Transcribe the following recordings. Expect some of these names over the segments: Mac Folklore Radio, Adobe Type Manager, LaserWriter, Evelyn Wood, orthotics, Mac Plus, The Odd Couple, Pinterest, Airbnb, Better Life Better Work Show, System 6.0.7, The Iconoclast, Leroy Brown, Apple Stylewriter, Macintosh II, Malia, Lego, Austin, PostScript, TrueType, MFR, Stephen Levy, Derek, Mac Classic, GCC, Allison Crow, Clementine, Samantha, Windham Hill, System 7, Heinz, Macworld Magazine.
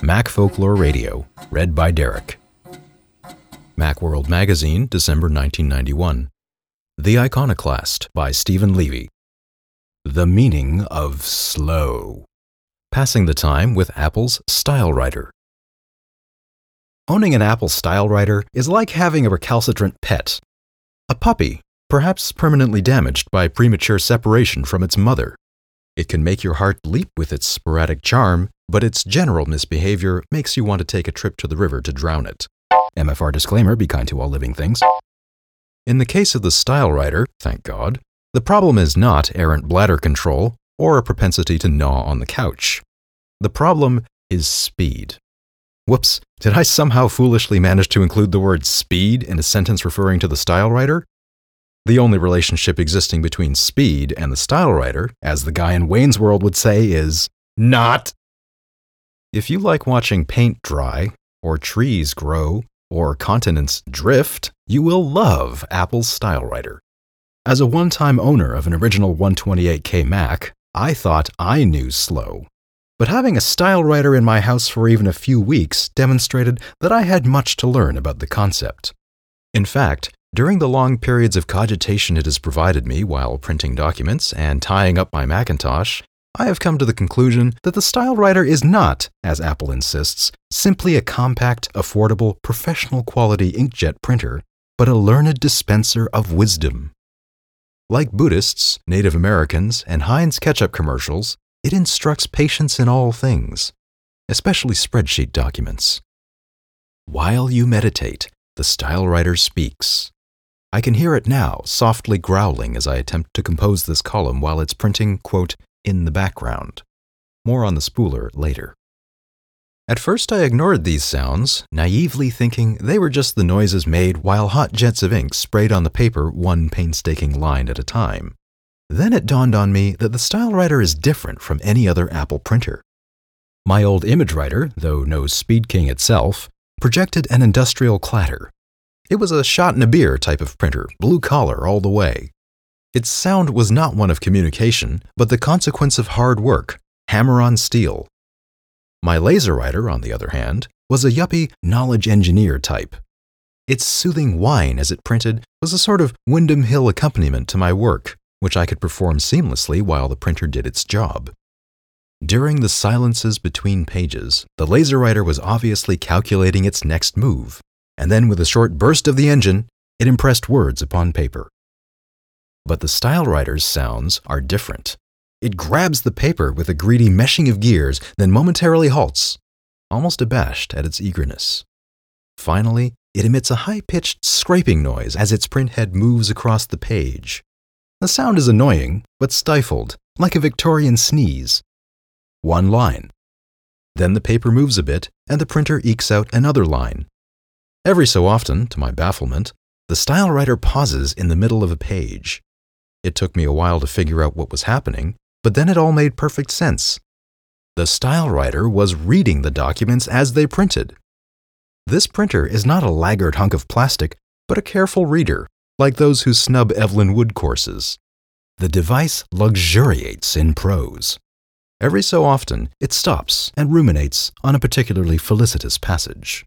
Mac Folklore Radio, read by Derek. Macworld Magazine, December 1991. The Iconoclast by Stephen Levy. The Meaning of Slow. Passing the Time with Apple's Stylewriter. Owning an Apple Stylewriter is like having a recalcitrant pet. A puppy, perhaps permanently damaged by premature separation from its mother. It can make your heart leap with its sporadic charm, but its general misbehavior makes you want to take a trip to the river to drown it. MFR disclaimer, be kind to all living things. In the case of the Stylewriter, thank God, the problem is not errant bladder control or a propensity to gnaw on the couch. The problem is speed. Whoops, did I somehow foolishly manage to include the word speed in a sentence referring to the Stylewriter? The only relationship existing between speed and the Stylewriter, as the guy in Wayne's World would say, is not. If you like watching paint dry, or trees grow, or continents drift, you will love Apple's Stylewriter. As a one-time owner of an original 128K Mac, I thought I knew slow. But having a Stylewriter in my house for even a few weeks demonstrated that I had much to learn about the concept. In fact, during the long periods of cogitation it has provided me while printing documents and tying up my Macintosh, I have come to the conclusion that the Stylewriter is not, as Apple insists, simply a compact, affordable, professional-quality inkjet printer, but a learned dispenser of wisdom. Like Buddhists, Native Americans, and Heinz ketchup commercials, it instructs patience in all things, especially spreadsheet documents. While you meditate, the Stylewriter speaks. I can hear it now, softly growling as I attempt to compose this column while it's printing, quote, in the background. More on the spooler later. At first I ignored these sounds, naively thinking they were just the noises made while hot jets of ink sprayed on the paper one painstaking line at a time. Then it dawned on me that the Stylewriter is different from any other Apple printer. My old ImageWriter, though no speed king itself, projected an industrial clatter. It was a shot-in-a-beer type of printer, blue-collar all the way. Its sound was not one of communication, but the consequence of hard work, hammer on steel. My LaserWriter, on the other hand, was a yuppie knowledge engineer type. Its soothing whine as it printed was a sort of Windham Hill accompaniment to my work, which I could perform seamlessly while the printer did its job. During the silences between pages, the LaserWriter was obviously calculating its next move, and then with a short burst of the engine, it impressed words upon paper. But the Stylewriter's sounds are different. It grabs the paper with a greedy meshing of gears, then momentarily halts, almost abashed at its eagerness. Finally, it emits a high-pitched scraping noise as its printhead moves across the page. The sound is annoying, but stifled, like a Victorian sneeze. One line. Then the paper moves a bit, and the printer ekes out another line. Every so often, to my bafflement, the Stylewriter pauses in the middle of a page. It took me a while to figure out what was happening, but then it all made perfect sense. The Stylewriter was reading the documents as they printed. This printer is not a laggard hunk of plastic, but a careful reader, like those who snub Evelyn Wood courses. The device luxuriates in prose. Every so often, it stops and ruminates on a particularly felicitous passage.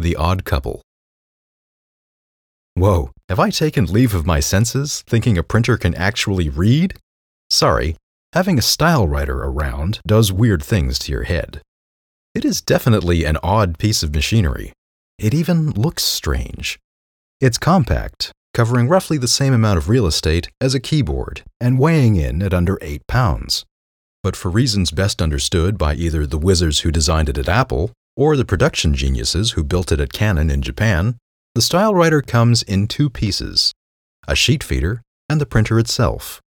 The Odd Couple. Whoa, have I taken leave of my senses, thinking a printer can actually read? Sorry, having a Stylewriter around does weird things to your head. It is definitely an odd piece of machinery. It even looks strange. It's compact, covering roughly the same amount of real estate as a keyboard and weighing in at under 8 pounds. But for reasons best understood by either the wizards who designed it at Apple or the production geniuses who built it at Canon in Japan, the Stylewriter comes in two pieces, a sheet feeder and the printer itself.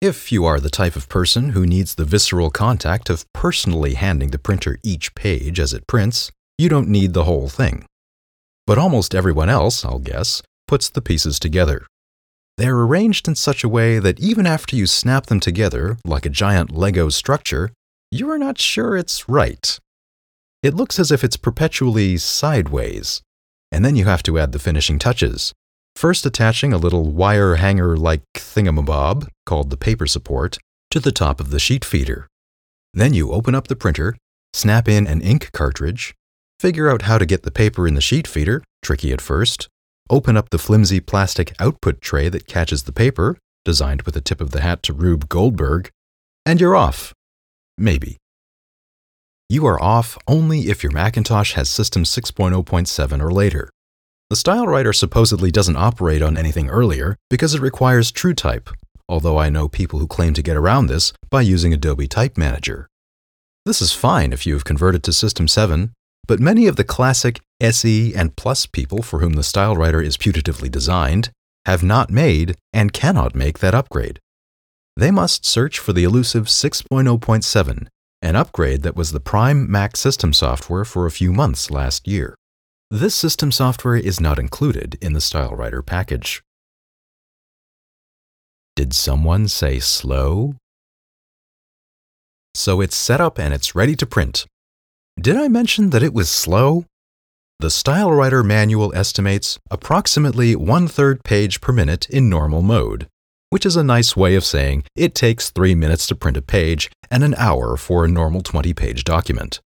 If you are the type of person who needs the visceral contact of personally handing the printer each page as it prints, you don't need the whole thing. But almost everyone else, I'll guess, puts the pieces together. They're arranged in such a way that even after you snap them together, like a giant Lego structure, you are not sure it's right. It looks as if it's perpetually sideways. And then you have to add the finishing touches, first attaching a little wire hanger-like thingamabob, called the paper support, to the top of the sheet feeder, Then you open up the printer, snap in an ink cartridge, figure out how to get the paper in the sheet feeder, tricky at first, open up the flimsy plastic output tray that catches the paper, designed with the tip of the hat to Rube Goldberg, and you're off. Maybe. You are off only if your Macintosh has System 6.0.7 or later. The Stylewriter supposedly doesn't operate on anything earlier because it requires TrueType, although I know people who claim to get around this by using Adobe Type Manager. This is fine if you have converted to System 7, but many of the classic SE and Plus people for whom the Stylewriter is putatively designed have not made and cannot make that upgrade. They must search for the elusive 6.0.7, an upgrade that was the prime Mac system software for a few months last year. This system software is not included in the Stylewriter package. Did someone say slow? So it's set up and it's ready to print. Did I mention that it was slow? The Stylewriter manual estimates approximately 1/3 page per minute in normal mode, which is a nice way of saying it takes 3 minutes to print a page and an hour for a normal 20-page document.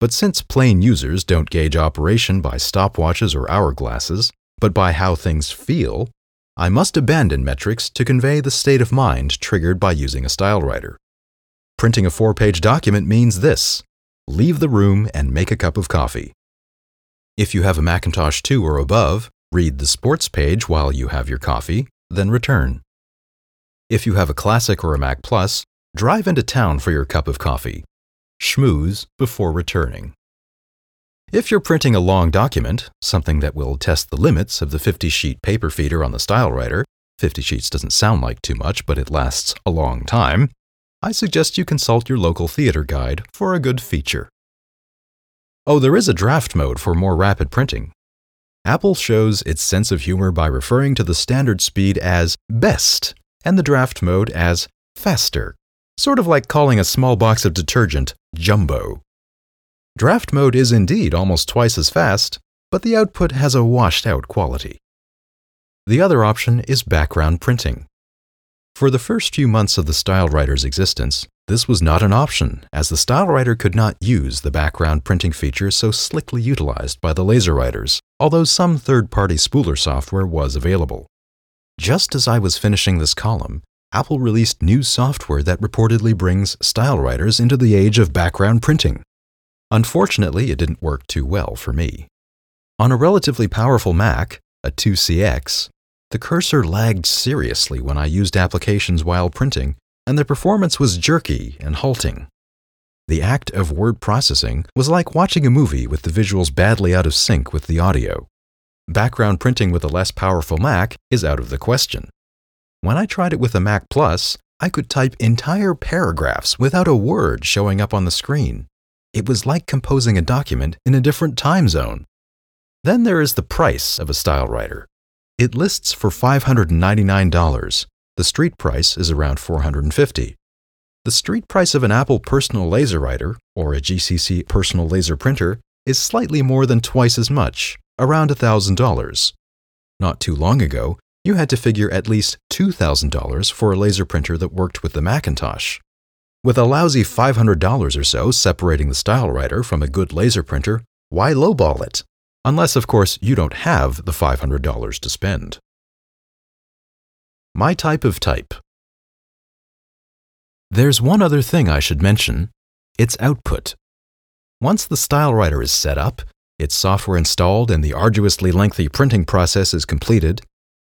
But since plain users don't gauge operation by stopwatches or hourglasses, but by how things feel, I must abandon metrics to convey the state of mind triggered by using a Stylewriter. Printing a 4-page document means this: leave the room and make a cup of coffee. If you have a Macintosh II or above, read the sports page while you have your coffee, then return. If you have a Classic or a Mac Plus, drive into town for your cup of coffee. Schmooze before returning. If you're printing a long document, something that will test the limits of the 50-sheet paper feeder on the Stylewriter — 50 sheets doesn't sound like too much, but it lasts a long time — I suggest you consult your local theater guide for a good feature. Oh, there is a draft mode for more rapid printing. Apple shows its sense of humor by referring to the standard speed as best and the draft mode as faster, sort of like calling a small box of detergent jumbo. Draft mode is indeed almost twice as fast, but the output has a washed-out quality. The other option is background printing. For the first few months of the Stylewriter's existence, this was not an option, as the Stylewriter could not use the background printing feature so slickly utilized by the LaserWriters, although some third-party spooler software was available. Just as I was finishing this column, Apple released new software that reportedly brings Stylewriters into the age of background printing. Unfortunately, it didn't work too well for me. On a relatively powerful Mac, a 2CX, the cursor lagged seriously when I used applications while printing, and the performance was jerky and halting. The act of word processing was like watching a movie with the visuals badly out of sync with the audio. Background printing with a less powerful Mac is out of the question. When I tried it with a Mac Plus, I could type entire paragraphs without a word showing up on the screen. It was like composing a document in a different time zone. Then there is the price of a Stylewriter. It lists for $599. The street price is around $450. The street price of an Apple Personal LaserWriter or a GCC Personal Laser Printer is slightly more than twice as much, around $1,000. Not too long ago, you had to figure at least $2,000 for a laser printer that worked with the Macintosh. With a lousy $500 or so separating the Stylewriter from a good laser printer, why lowball it? Unless, of course, you don't have the $500 to spend. My type of type. There's one other thing I should mention: its output. Once the Stylewriter is set up, its software installed, and the arduously lengthy printing process is completed,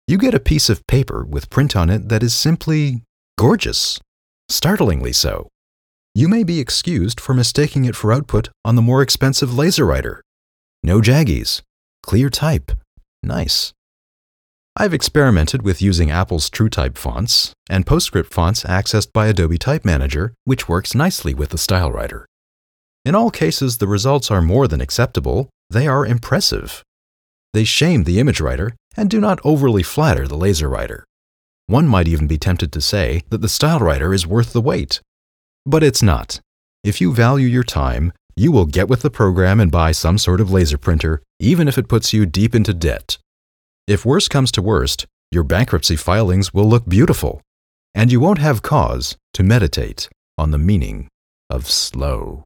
you get a piece of paper with print on it that is simply gorgeous. Startlingly so. You may be excused for mistaking it for output on the more expensive LaserWriter. No jaggies. Clear type. Nice. I've experimented with using Apple's TrueType fonts and PostScript fonts accessed by Adobe Type Manager, which works nicely with the Stylewriter. In all cases, the results are more than acceptable. They are impressive. They shame the ImageWriter and do not overly flatter the LaserWriter. One might even be tempted to say that the Stylewriter is worth the wait. But it's not. If you value your time, you will get with the program and buy some sort of laser printer, even if it puts you deep into debt. If worse comes to worst, your bankruptcy filings will look beautiful, and you won't have cause to meditate on the meaning of slow.